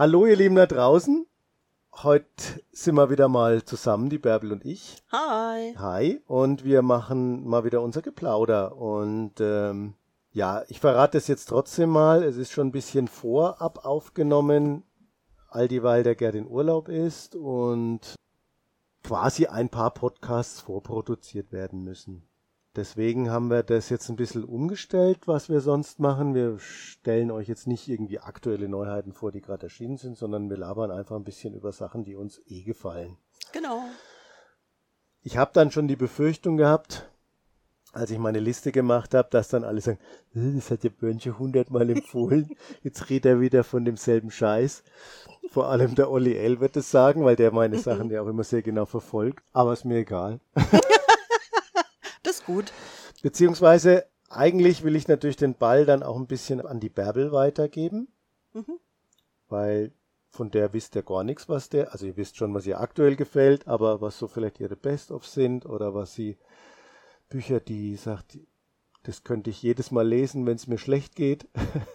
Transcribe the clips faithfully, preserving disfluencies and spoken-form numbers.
Hallo ihr Lieben da draußen, heute sind wir wieder mal zusammen, die Bärbel und ich. Hi. Hi, und wir machen mal wieder unser Geplauder und ähm, ja, ich verrate es jetzt trotzdem mal, es ist schon ein bisschen vorab aufgenommen, all dieweil der Gerd in Urlaub ist und quasi ein paar Podcasts vorproduziert werden müssen. Deswegen haben wir das jetzt ein bisschen umgestellt, was wir sonst machen. Wir stellen euch jetzt nicht irgendwie aktuelle Neuheiten vor, die gerade erschienen sind, sondern wir labern einfach ein bisschen über Sachen, die uns eh gefallen. Genau. Ich habe dann schon die Befürchtung gehabt, als ich meine Liste gemacht habe, dass dann alle sagen, das hat der Bernie schon hundertmal empfohlen, jetzt redet er wieder von demselben Scheiß. Vor allem der Olli L wird es sagen, weil der meine Sachen ja auch immer sehr genau verfolgt. Aber ist mir egal. Das ist gut. Beziehungsweise, eigentlich will ich natürlich den Ball dann auch ein bisschen an die Bärbel weitergeben, mhm. weil von der wisst ihr gar nichts, was der, also ihr wisst schon, was ihr aktuell gefällt, aber was so vielleicht ihre Best-ofs sind oder was sie, Bücher, die sagt, das könnte ich jedes Mal lesen, wenn es mir schlecht geht,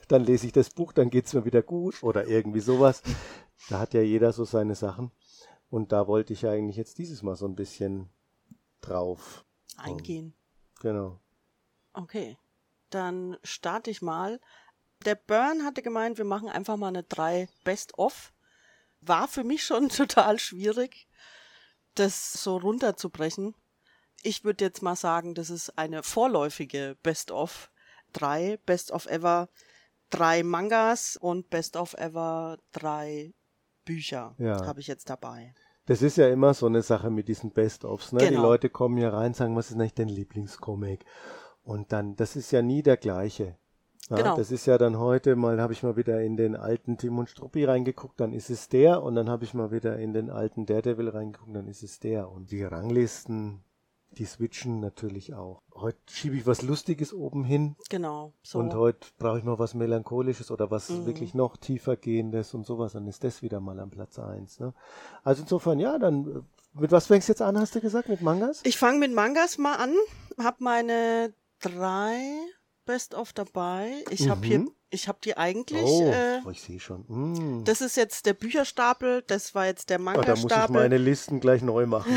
dann lese ich das Buch, dann geht es mir wieder gut oder irgendwie sowas. Da hat ja jeder so seine Sachen und da wollte ich ja eigentlich jetzt dieses Mal so ein bisschen drauf eingehen. Genau. Okay, dann starte ich mal. Der Burn hatte gemeint, wir machen einfach mal eine drei Best-of. War für mich schon total schwierig, das so runterzubrechen. Ich würde jetzt mal sagen, das ist eine vorläufige Best-of. Drei Best-of-Ever, drei Mangas und Best-of-Ever, drei Bücher ja. habe ich jetzt dabei. Das ist ja immer so eine Sache mit diesen Best-ofs, ne? Genau. Die Leute kommen hier rein und sagen, was ist eigentlich dein Lieblingscomic? Und dann, das ist ja nie der gleiche. Ja, genau. Das ist ja dann heute mal, habe ich mal wieder in den alten Tim und Struppi reingeguckt, dann ist es der. Und dann habe ich mal wieder in den alten Daredevil reingeguckt, dann ist es der. Und die Ranglisten, die switchen natürlich auch. Heute schiebe ich was Lustiges oben hin. Genau. So. Und heute brauche ich mal was Melancholisches oder was mhm. wirklich noch tiefer gehendes und sowas. Dann ist das wieder mal am Platz eins. Ne? Also insofern, ja, dann, mit was fängst du jetzt an, hast du gesagt? Mit Mangas? Ich fange mit Mangas mal an. Habe meine drei Best-of dabei. Ich mhm. habe hier, ich habe die eigentlich. Oh, äh, oh ich sehe schon. Mm. Das ist jetzt der Bücherstapel. Das war jetzt der Manga-Stapel. Oh, da muss ich meine Listen gleich neu machen.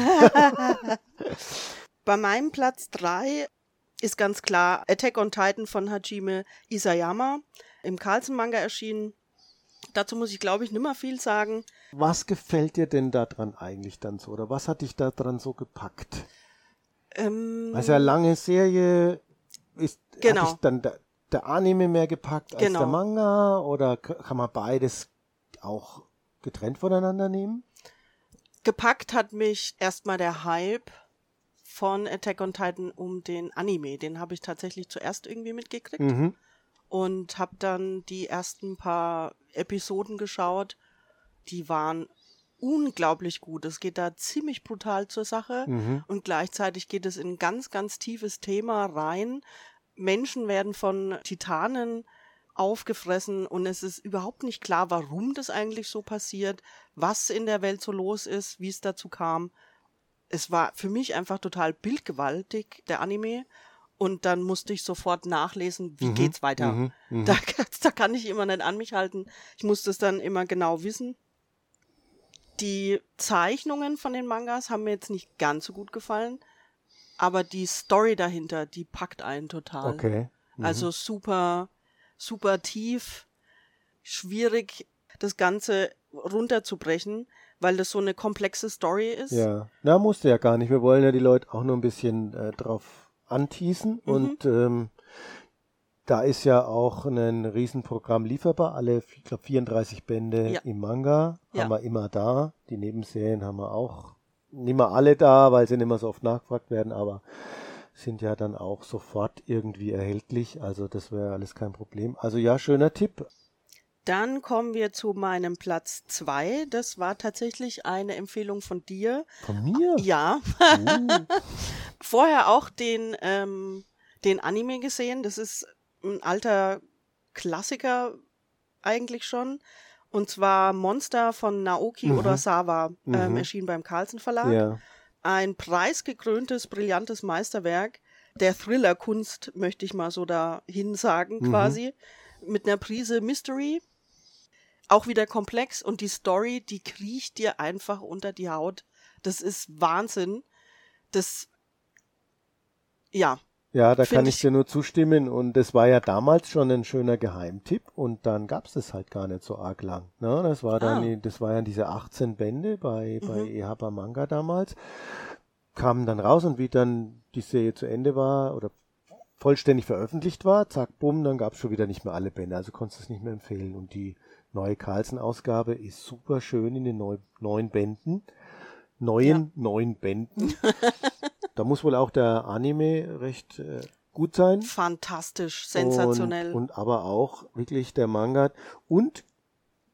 Bei meinem Platz drei ist ganz klar Attack on Titan von Hajime Isayama, im Carlsen-Manga erschienen. Dazu muss ich, glaube ich, nimmer viel sagen. Was gefällt dir denn daran eigentlich dann so? Oder was hat dich daran so gepackt? Ähm, also eine lange Serie, ist genau. hat dich dann der, der Anime mehr gepackt als genau. der Manga? Oder kann man beides auch getrennt voneinander nehmen? Gepackt hat mich erstmal der Hype von Attack on Titan um den Anime. Den habe ich tatsächlich zuerst irgendwie mitgekriegt mhm. und habe dann die ersten paar Episoden geschaut. Die waren unglaublich gut. Es geht da ziemlich brutal zur Sache mhm. und gleichzeitig geht es in ein ganz, ganz tiefes Thema rein. Menschen werden von Titanen aufgefressen und es ist überhaupt nicht klar, warum das eigentlich so passiert, was in der Welt so los ist, wie es dazu kam. Es war für mich einfach total bildgewaltig, der Anime. Und dann musste ich sofort nachlesen, wie mhm, geht's weiter. Mhm, mhm. Da, da kann ich immer nicht an mich halten. Ich musste es dann immer genau wissen. Die Zeichnungen von den Mangas haben mir jetzt nicht ganz so gut gefallen. Aber die Story dahinter, die packt einen total. Okay. Mhm. Also super, super tief, schwierig, das Ganze runterzubrechen, weil das so eine komplexe Story ist. Ja, na, musste ja gar nicht. Wir wollen ja die Leute auch nur ein bisschen äh, drauf antießen. Mhm. Und ähm, da ist ja auch ein Riesenprogramm lieferbar. Alle, ich glaube, vierunddreißig Bände ja. im Manga ja. haben wir immer da. Die Nebenserien haben wir auch nicht mehr alle da, weil sie nicht mehr so oft nachgefragt werden, aber sind ja dann auch sofort irgendwie erhältlich. Also das wäre alles kein Problem. Also ja, schöner Tipp. Dann kommen wir zu meinem Platz zwei. Das war tatsächlich eine Empfehlung von dir. Von mir? Ja. Uh. Vorher auch den, ähm, den Anime gesehen. Das ist ein alter Klassiker eigentlich schon. Und zwar Monster von Naoki mhm. Urasawa, ähm, mhm. erschien beim Carlsen Verlag. Ja. Ein preisgekröntes, brillantes Meisterwerk. Der Thriller-Kunst, möchte ich mal so dahin sagen, mhm. quasi. Mit einer Prise Mystery. auch wieder komplex und die Story, die kriecht dir einfach unter die Haut. Das ist Wahnsinn. Das, ja. Ja, da kann ich, ich dir nur zustimmen und es war ja damals schon ein schöner Geheimtipp und dann gab's das halt gar nicht so arg lang. Na, das war dann, ah. das waren diese achtzehn Bände bei, bei mhm. Ehapa Manga damals, kamen dann raus und wie dann die Serie zu Ende war oder vollständig veröffentlicht war, zack, bumm, dann gab's schon wieder nicht mehr alle Bände, also konntest du es nicht mehr empfehlen und die neue Carlsen-Ausgabe ist super schön in den neu, neuen Bänden, neuen, ja. neuen Bänden. Da muss wohl auch der Anime recht äh, gut sein. Fantastisch, sensationell. Und, und aber auch wirklich der Manga. Und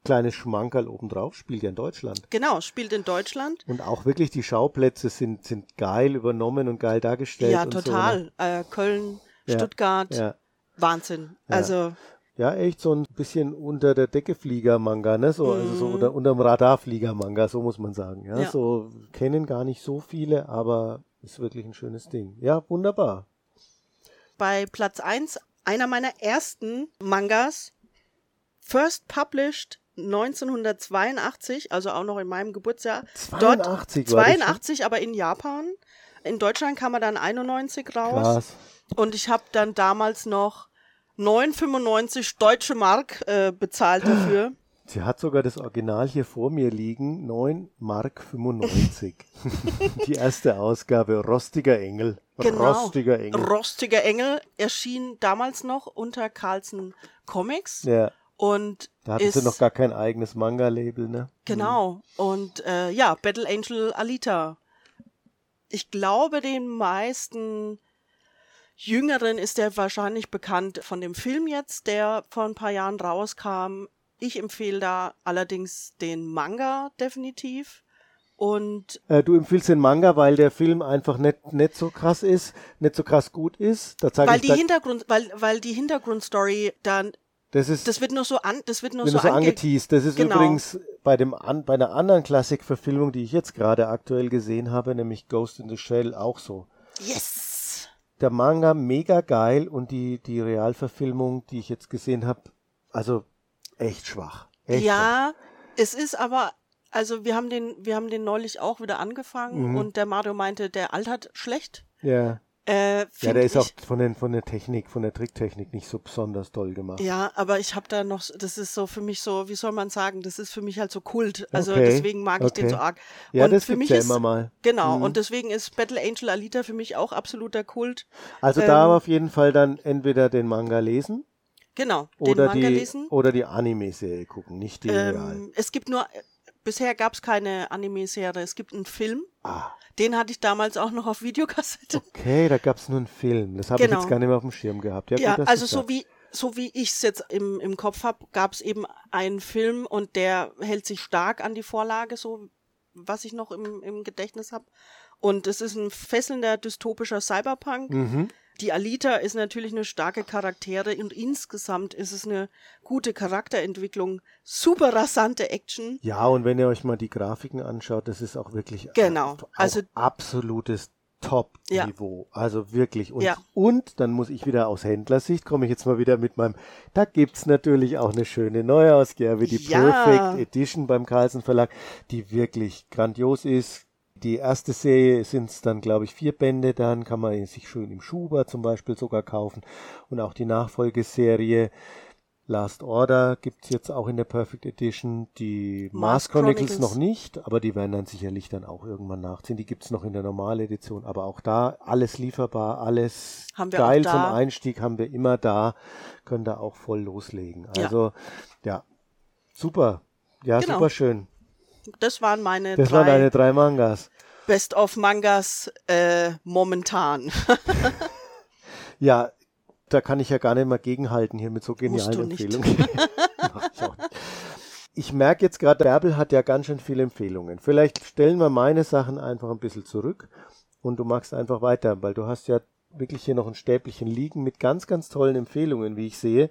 kleines Schmankerl obendrauf, spielt ja in Deutschland. Genau, spielt in Deutschland. Und auch wirklich die Schauplätze sind, sind geil übernommen und geil dargestellt. Ja, und total. So, ne? äh, Köln, ja, Stuttgart, ja. Wahnsinn. Ja. Also... Ja, echt so ein bisschen unter der Decke Flieger-Manga, ne? So, also so unter, unterm Radar Flieger-Manga, so muss man sagen. Ja? Ja. So kennen gar nicht so viele, aber ist wirklich ein schönes Ding. Ja, wunderbar. Bei Platz eins, einer meiner ersten Mangas, first published neunzehnhundertzweiundachtzig, also auch noch in meinem Geburtsjahr. zweiundachtzig Dort, war zweiundachtzig, das aber in Japan. In Deutschland kam er dann einundneunzig raus. Krass. Und ich habe dann damals noch neun Komma fünfundneunzig deutsche Mark äh, bezahlt dafür. Sie hat sogar das Original hier vor mir liegen, neun Mark fünfundneunzig. Die erste Ausgabe, Rostiger Engel. Genau. Rostiger Engel. Rostiger Engel erschien damals noch unter Carlsen Comics. Ja. Und da hatten ist, sie noch gar kein eigenes Manga-Label, ne? Genau. Hm. Und äh, ja, Battle Angel Alita. Ich glaube, den meisten Jüngeren ist der wahrscheinlich bekannt von dem Film jetzt, der vor ein paar Jahren rauskam. Ich empfehle da allerdings den Manga definitiv. Und äh, du empfiehlst den Manga, weil der Film einfach nicht, nicht so krass ist, nicht so krass gut ist. Da zeig weil, ich die da Hintergrund, weil, weil die Hintergrundstory dann, das, ist, das wird nur so, an, das wird nur so, so ange- angeteased. Das ist genau. Übrigens bei, dem an, bei einer anderen Klassikverfilmung, die ich jetzt gerade aktuell gesehen habe, nämlich Ghost in the Shell, auch so. Yes! Der Manga mega geil und die, die Realverfilmung, die ich jetzt gesehen habe, also echt schwach. Echt ja, schwach. Es ist aber, also wir haben den, wir haben den neulich auch wieder angefangen mhm. und der Mario meinte, der altert schlecht. Ja. Äh, ja, der ist auch von, den, von der Technik, von der Tricktechnik nicht so besonders toll gemacht. Ja, aber ich habe da noch, das ist so für mich so, wie soll man sagen, das ist für mich halt so Kult. Also okay, deswegen mag okay. ich den so arg. Ja, und das gibt's ja immer mal. Genau, mhm. und deswegen ist Battle Angel Alita für mich auch absoluter Kult. Also ähm, da auf jeden Fall dann entweder den Manga lesen. Genau, den oder Manga die, lesen. Oder die Anime-Serie gucken, nicht die ähm, Real. Es gibt nur... Bisher gab es keine Anime-Serie. Es gibt einen Film. Ah. Den hatte ich damals auch noch auf Videokassette. Okay, da gab es nur einen Film. Das habe genau. ich jetzt gar nicht mehr auf dem Schirm gehabt. Ja, ja gut, also so wie, so wie ich es jetzt im, im Kopf habe, gab es eben einen Film und der hält sich stark an die Vorlage, so was ich noch im, im Gedächtnis habe. Und es ist ein fesselnder, dystopischer Cyberpunk. Mhm. Die Alita ist natürlich eine starke Charaktere und insgesamt ist es eine gute Charakterentwicklung, super rasante Action. Ja, und wenn ihr euch mal die Grafiken anschaut, das ist auch wirklich genau. auch also, absolutes Top-Niveau. Ja. Also wirklich. Und, ja. und dann muss ich wieder aus Händlersicht, komme ich jetzt mal wieder mit meinem, da gibt's natürlich auch eine schöne Neuausgabe, die ja. Perfect Edition beim Carlsen Verlag, die wirklich grandios ist. Die erste Serie sind es dann, glaube ich, vier Bände, dann kann man sich schön im Schuber zum Beispiel sogar kaufen. Und auch die Nachfolgeserie Last Order gibt es jetzt auch in der Perfect Edition. Die Mars Chronicles noch nicht, aber die werden dann sicherlich dann auch irgendwann nachziehen. Die gibt es noch in der normalen Edition, aber auch da alles lieferbar, alles geil zum Einstieg haben wir immer da, können da auch voll loslegen. Also ja, ja super, ja genau. super schön. Das waren meine das drei, waren deine drei Mangas. Best of Mangas äh, momentan. Ja, da kann ich ja gar nicht mal gegenhalten hier mit so genialen Empfehlungen. Ich merke jetzt gerade, Bärbel hat ja ganz schön viele Empfehlungen. Vielleicht stellen wir meine Sachen einfach ein bisschen zurück und du machst einfach weiter, weil du hast ja wirklich hier noch ein Stäbchen liegen mit ganz, ganz tollen Empfehlungen, wie ich sehe.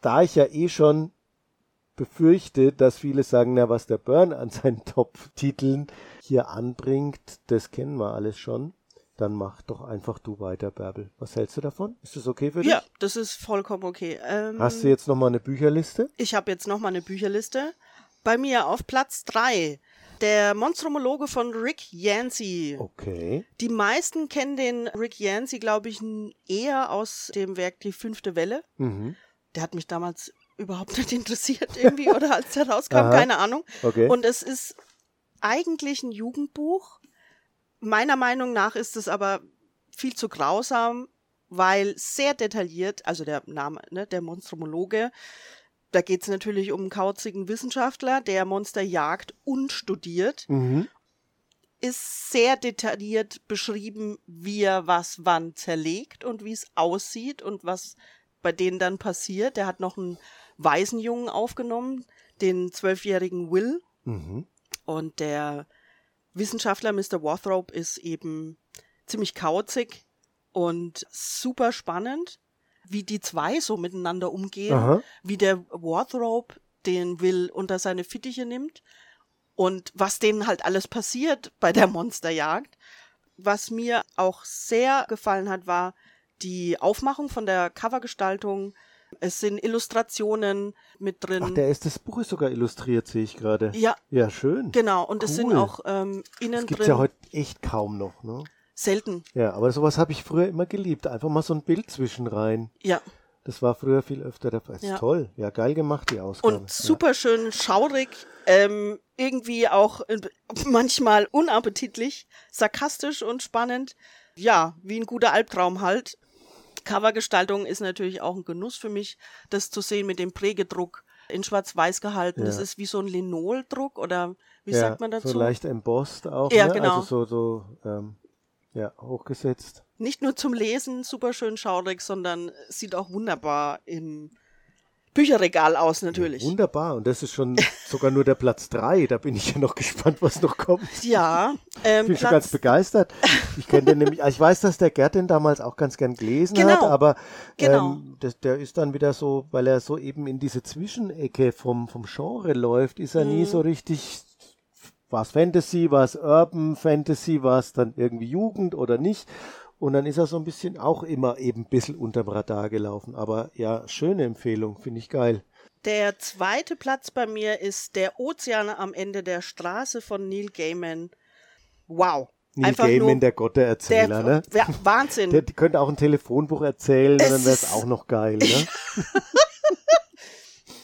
Da ich ja eh schon befürchte, dass viele sagen, na, was der Burn an seinen Top-Titeln hier anbringt, das kennen wir alles schon. Dann mach doch einfach du weiter, Bärbel. Was hältst du davon? Ist das okay für dich? Ja, das ist vollkommen okay. Ähm, Hast du jetzt nochmal eine Bücherliste? Ich habe jetzt nochmal eine Bücherliste. Bei mir auf Platz drei, Der Monstrumologe von Rick Yancey. Okay. Die meisten kennen den Rick Yancey, glaube ich, eher aus dem Werk Die fünfte Welle. Mhm. Der hat mich damals überhaupt nicht interessiert irgendwie oder als der rauskam, aha, keine Ahnung. Okay. Und es ist eigentlich ein Jugendbuch. Meiner Meinung nach ist es aber viel zu grausam, weil sehr detailliert, also der Name, ne, der Monstrumologe, da geht es natürlich um einen kauzigen Wissenschaftler, der Monster jagt und studiert, mhm, ist sehr detailliert beschrieben, wie er was wann zerlegt und wie es aussieht und was bei denen dann passiert. Der hat noch einen Waisenjungen aufgenommen, den zwölfjährigen Will, mhm, und der Wissenschaftler Mister Warthrope ist eben ziemlich kauzig und super spannend, wie die zwei so miteinander umgehen, aha, wie der Warthrope den Will unter seine Fittiche nimmt und was denen halt alles passiert bei der Monsterjagd. Was mir auch sehr gefallen hat, war die Aufmachung von der Covergestaltung. Es sind Illustrationen mit drin. Ach, der ist, das Buch ist sogar illustriert, sehe ich gerade. Ja. Ja, schön. Genau, und cool. Es sind auch ähm, innen drin. Das gibt es ja heute echt kaum noch, ne? Selten. Ja, aber sowas habe ich früher immer geliebt. Einfach mal so ein Bild zwischen rein. Ja. Das war früher viel öfter der Fall. Ja. Toll. Ja, geil gemacht, die Ausgabe. Und super schön schaurig, ähm, irgendwie auch manchmal unappetitlich, sarkastisch und spannend. Ja, wie ein guter Albtraum halt. Covergestaltung ist natürlich auch ein Genuss für mich, das zu sehen mit dem Prägedruck in schwarz-weiß gehalten. Ja. Das ist wie so ein Linoldruck oder wie ja, sagt man dazu? So leicht embossed auch. Ja, ne? Genau. Also so, so ähm, ja, hochgesetzt. Nicht nur zum Lesen super schön schaurig, sondern sieht auch wunderbar im Bücherregal aus natürlich. Ja, wunderbar, und das ist schon sogar nur der Platz drei, da bin ich ja noch gespannt, was noch kommt. Ja. Ähm, ich bin Platz... schon ganz begeistert. Ich kenne den nämlich, ich weiß, dass der Gerd den damals auch ganz gern gelesen genau. hat, aber genau. ähm, das, der ist dann wieder so, weil er so eben in diese Zwischenecke vom, vom Genre läuft, ist er mhm. nie so richtig, war es Fantasy, war es Urban Fantasy, war es dann irgendwie Jugend oder nicht. Und dann ist er so ein bisschen auch immer eben ein bisschen unterm Radar gelaufen. Aber ja, schöne Empfehlung, finde ich geil. Der zweite Platz bei mir ist Der Ozean am Ende der Straße von Neil Gaiman. Wow. Neil Einfach Gaiman, der Gottererzähler, ne? Ja, Wahnsinn. Der, der könnte auch ein Telefonbuch erzählen, es und dann wäre es auch noch geil, ne?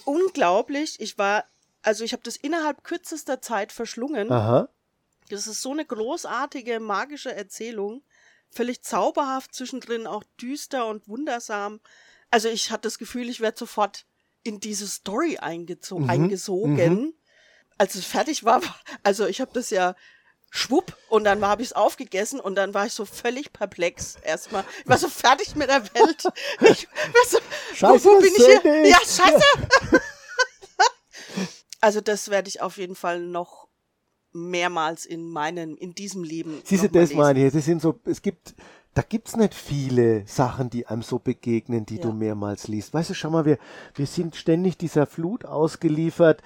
Unglaublich. Ich war, also ich habe das innerhalb kürzester Zeit verschlungen. Aha. Das ist so eine großartige, magische Erzählung. Völlig zauberhaft, zwischendrin auch düster und wundersam. Also ich hatte das Gefühl, ich werde sofort in diese Story eingezo- mhm. eingesogen. Mhm. Als es fertig war, also ich habe das ja schwupp und dann habe ich es aufgegessen und dann war ich so völlig perplex erstmal. Ich war so fertig mit der Welt. Ich war so, scheiße, wo bin ich hier? Ja, scheiße. Also das werde ich auf jeden Fall noch mehrmals in meinem, in diesem Leben. Siehst du, das meine ich. Das sind so, es gibt, da gibt's nicht viele Sachen, die einem so begegnen, die ja. du mehrmals liest. Weißt du, schau mal, wir, wir sind ständig dieser Flut ausgeliefert.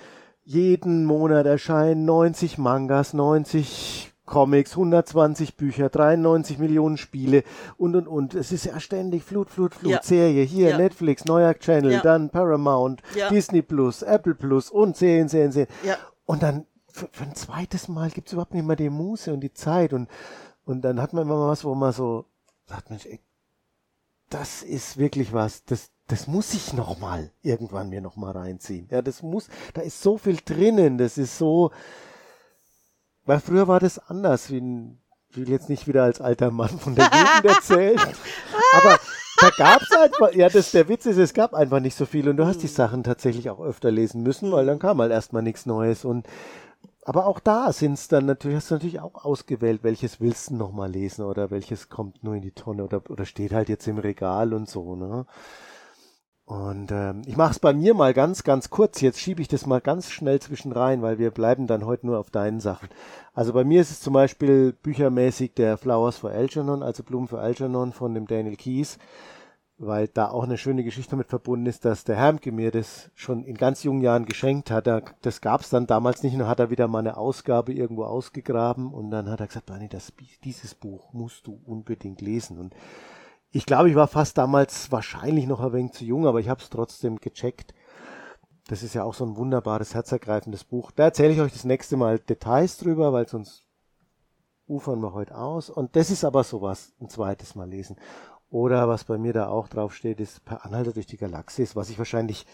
Jeden Monat erscheinen neunzig Mangas, neunzig Comics, hundertzwanzig Bücher, dreiundneunzig Millionen Spiele und, und, und. Es ist ja ständig Flut, Flut, Flut, ja. Serie, hier, ja. Netflix, neuer Channel, ja. dann Paramount, ja. Disney Plus, Apple Plus und sehen, sehen, sehen. Ja. Und dann Für, für ein zweites Mal gibt es überhaupt nicht mehr die Muße und die Zeit. Und, und dann hat man immer mal was, wo man so sagt, Mensch, ey, das ist wirklich was, das, das muss ich nochmal irgendwann mir nochmal reinziehen. Ja, das muss, da ist so viel drinnen, das ist so, weil früher war das anders, wie ein, ich will jetzt nicht wieder als alter Mann von der Jugend erzählen, aber da gab's einfach, ja, das, der Witz ist, es gab einfach nicht so viel und du hast die Sachen tatsächlich auch öfter lesen müssen, weil dann kam halt erstmal nichts Neues und aber auch da sind's dann natürlich, hast du natürlich auch ausgewählt, welches willst du nochmal lesen oder welches kommt nur in die Tonne oder, oder steht halt jetzt im Regal und so, ne? Und ähm, ich mach's bei mir mal ganz, ganz kurz. Jetzt schiebe ich das mal ganz schnell zwischen rein, weil wir bleiben dann heute nur auf deinen Sachen. Also bei mir ist es zum Beispiel büchermäßig der Flowers for Algernon, also Blumen für Algernon von dem Daniel Keyes. weil da auch eine schöne Geschichte mit verbunden ist, dass der Hermke mir das schon in ganz jungen Jahren geschenkt hat. Das gab es dann damals nicht, nur hat er wieder mal eine Ausgabe irgendwo ausgegraben und dann hat er gesagt, Bernie, das, dieses Buch musst du unbedingt lesen. Und ich glaube, ich war fast damals wahrscheinlich noch ein wenig zu jung, aber ich habe es trotzdem gecheckt. Das ist ja auch so ein wunderbares, herzergreifendes Buch. Da erzähle ich euch das nächste Mal Details drüber, weil sonst ufern wir heute aus. Und das ist aber sowas, ein zweites Mal lesen. Oder was bei mir da auch draufsteht, ist Per Anhalter durch die Galaxis, was ich wahrscheinlich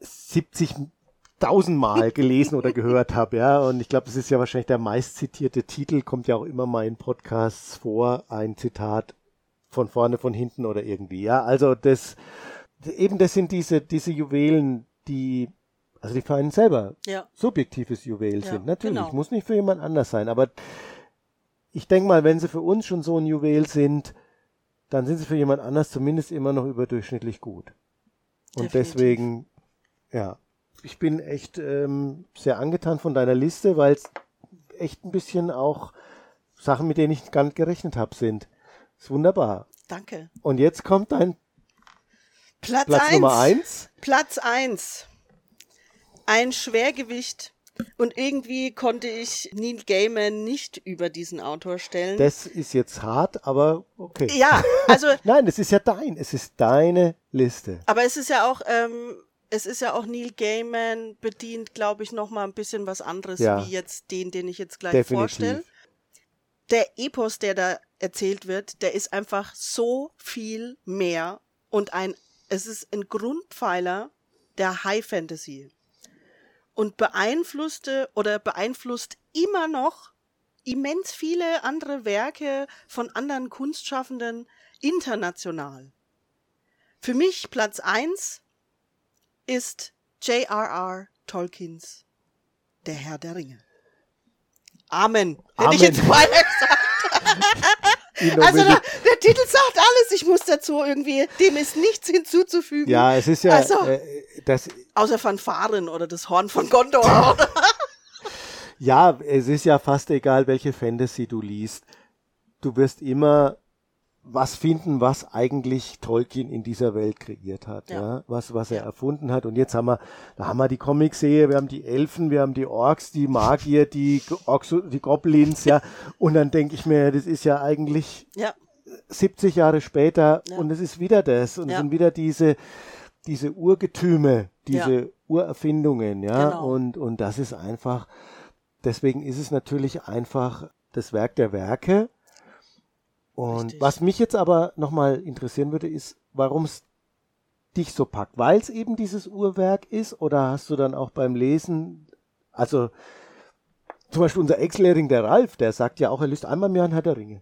siebzigtausend Mal gelesen oder gehört habe. Ja? Und ich glaube, das ist ja wahrscheinlich der meistzitierte Titel, kommt ja auch immer mal in Podcasts vor, ein Zitat von vorne, von hinten oder irgendwie. Ja, also das, eben das sind diese, diese Juwelen, die, also die für einen selber ja. subjektives Juwel ja, sind. Natürlich, genau. Muss nicht für jemand anders sein, aber ich denke mal, wenn sie für uns schon so ein Juwel sind, dann sind sie für jemand anders zumindest immer noch überdurchschnittlich gut. Und definitiv. Deswegen, ja, ich bin echt ähm, sehr angetan von deiner Liste, weil es echt ein bisschen auch Sachen, mit denen ich gar nicht gerechnet habe, sind. Ist wunderbar. Danke. Und jetzt kommt dein Platz, Platz eins. Nummer eins. Platz eins. Ein Schwergewicht. Und irgendwie konnte ich Neil Gaiman nicht über diesen Autor stellen. Das ist jetzt hart, aber okay. Ja, also nein, das ist ja dein, es ist deine Liste. Aber es ist ja auch, ähm, es ist ja auch Neil Gaiman bedient, glaube ich, nochmal ein bisschen was anderes, ja. Wie jetzt den, den ich jetzt gleich vorstelle. Der Epos, der da erzählt wird, der ist einfach so viel mehr und ein, es ist ein Grundpfeiler der High Fantasy. Und beeinflusste oder beeinflusst immer noch immens viele andere Werke von anderen Kunstschaffenden international. Für mich Platz eins ist J R R Tolkiens Der Herr der Ringe. Amen. Amen. Hätte ich jetzt mal gesagt. Also da, der Titel sagt alles. Ich muss dazu irgendwie, dem ist nichts hinzuzufügen. Ja, es ist ja... Also, äh, das außer Fanfaren oder das Horn von Gondor. Ja, es ist ja fast egal, welche Fantasy du liest. Du wirst immer was finden, was eigentlich Tolkien in dieser Welt kreiert hat, ja. Ja? Was, was er erfunden hat. Und jetzt haben wir, da haben wir die Comic-Serie, wir haben die Elfen, wir haben die Orks, die Magier, die, Orks, die Goblins, ja. Und dann denke ich mir, das ist ja eigentlich ja. siebzig Jahre später ja. und es ist wieder das und ja. es sind wieder diese Diese Urgetüme, diese ja. Urerfindungen, ja, genau. und, und das ist einfach, deswegen ist es natürlich einfach das Werk der Werke. Und richtig. Was mich jetzt aber nochmal interessieren würde, ist, warum es dich so packt, weil es eben dieses Urwerk ist, oder hast du dann auch beim Lesen, also zum Beispiel unser Ex-Lehrling, der Ralf, der sagt ja auch, er liest einmal im Jahr ein Herr der Ringe.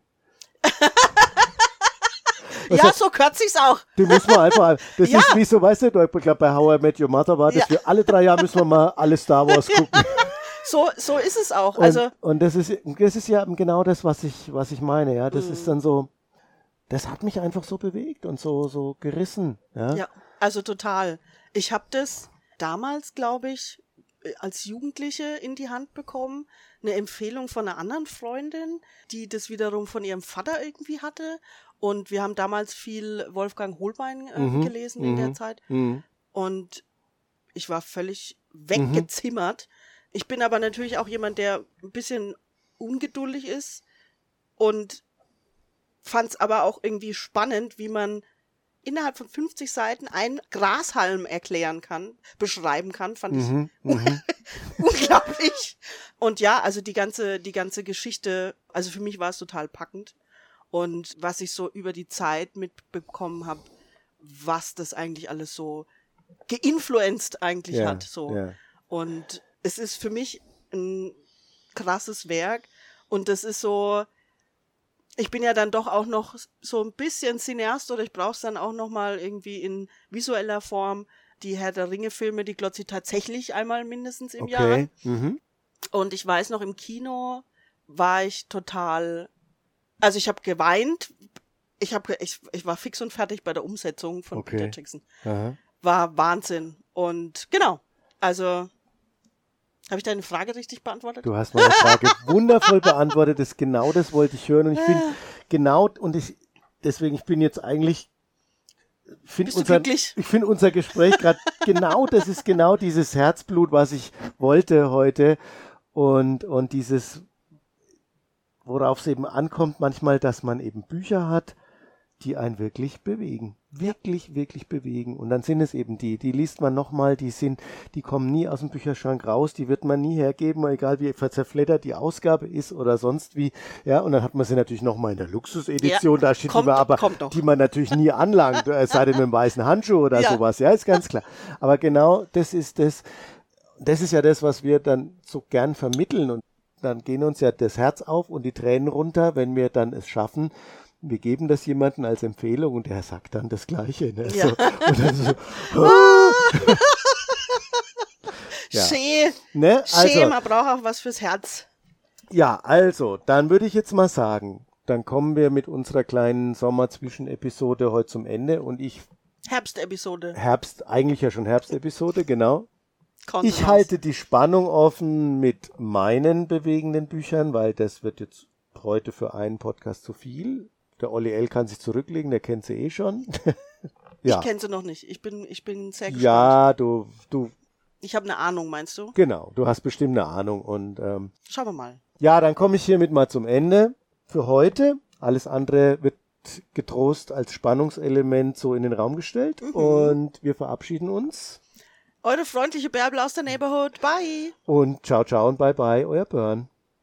Also, ja, so kürzt sich's auch. Die muss man einfach, das ja. ist wie so, weißt du, ich glaube bei How I Met Your Mother war das, ja. für alle drei Jahre müssen wir mal alle Star Wars gucken. So, so ist es auch. Und, also, und das ist, das ist ja genau das, was ich, was ich meine, ja. Das mm. ist dann so, das hat mich einfach so bewegt und so, so gerissen, ja. Ja, also total. Ich habe das damals, glaube ich, als Jugendliche in die Hand bekommen, eine Empfehlung von einer anderen Freundin, die das wiederum von ihrem Vater irgendwie hatte. Und wir haben damals viel Wolfgang Holbein äh, mhm, gelesen in der Zeit. Mhm. Und ich war völlig weggezimmert. Mhm. Ich bin aber natürlich auch jemand, der ein bisschen ungeduldig ist und fand es aber auch irgendwie spannend, wie man innerhalb von fünfzig Seiten einen Grashalm erklären kann, beschreiben kann, fand mhm, ich mhm. unglaublich. Und ja, also die ganze, die ganze Geschichte, also für mich war es total packend. Und was ich so über die Zeit mitbekommen habe, was das eigentlich alles so geinfluenced eigentlich yeah, hat. So. Yeah. Und es ist für mich ein krasses Werk. Und das ist so, ich bin ja dann doch auch noch so ein bisschen Cineast, oder ich brauche es dann auch nochmal irgendwie in visueller Form. Die Herr der Ringe-Filme, die glotze ich tatsächlich einmal mindestens im okay. Jahr an. Mhm. Und ich weiß noch, im Kino war ich total... Also ich habe geweint, ich, hab, ich, ich war fix und fertig bei der Umsetzung von okay. Peter Jackson. Aha. War Wahnsinn. Und genau, also habe ich deine Frage richtig beantwortet? Du hast meine Frage wundervoll beantwortet, das, genau das wollte ich hören. Und ich bin genau, und ich deswegen, ich bin jetzt eigentlich Find Bist unser, du glücklich? Ich finde unser Gespräch gerade genau, das ist genau dieses Herzblut, was ich wollte heute, und, und dieses, worauf es eben ankommt manchmal, dass man eben Bücher hat, die einen wirklich bewegen, wirklich, wirklich bewegen, und dann sind es eben die, die liest man nochmal, die sind, die kommen nie aus dem Bücherschrank raus, die wird man nie hergeben, egal wie verzerfleddert die Ausgabe ist oder sonst wie, ja, und dann hat man sie natürlich nochmal in der Luxusedition, ja, da steht kommt, die man aber, die man natürlich nie anlangt, es sei denn mit einem weißen Handschuh oder ja. sowas, ja, ist ganz klar, aber genau das ist das, das ist ja das, was wir dann so gern vermitteln, und dann gehen uns ja das Herz auf und die Tränen runter, wenn wir dann es schaffen, wir geben das jemandem als Empfehlung und er sagt dann das Gleiche. Ne? Ja. So, und dann so, oh. ja. Schön. Ne? Also, Schön, man braucht auch was fürs Herz. Ja, also, dann würde ich jetzt mal sagen, dann kommen wir mit unserer kleinen Sommer-Zwischen-Episode heute zum Ende und ich... Herbst-Episode. Herbst, eigentlich ja schon Herbst-Episode, genau. Kommt ich raus. Halte die Spannung offen mit meinen bewegenden Büchern, weil das wird jetzt heute für einen Podcast zu viel. Der Olli L. kann sich zurücklegen, der kennt sie eh schon. ja. Ich kenne sie noch nicht. Ich bin, ich bin sehr gespannt. Ja, du... du ich habe eine Ahnung, meinst du? Genau, du hast bestimmt eine Ahnung. Und ähm, schauen wir mal. Ja, dann komme ich hiermit mal zum Ende für heute. Alles andere wird getrost als Spannungselement so in den Raum gestellt. Mhm. Und wir verabschieden uns. Eure freundliche Bärbel aus der Neighborhood. Bye. Und ciao, ciao und bye, bye, euer Bern.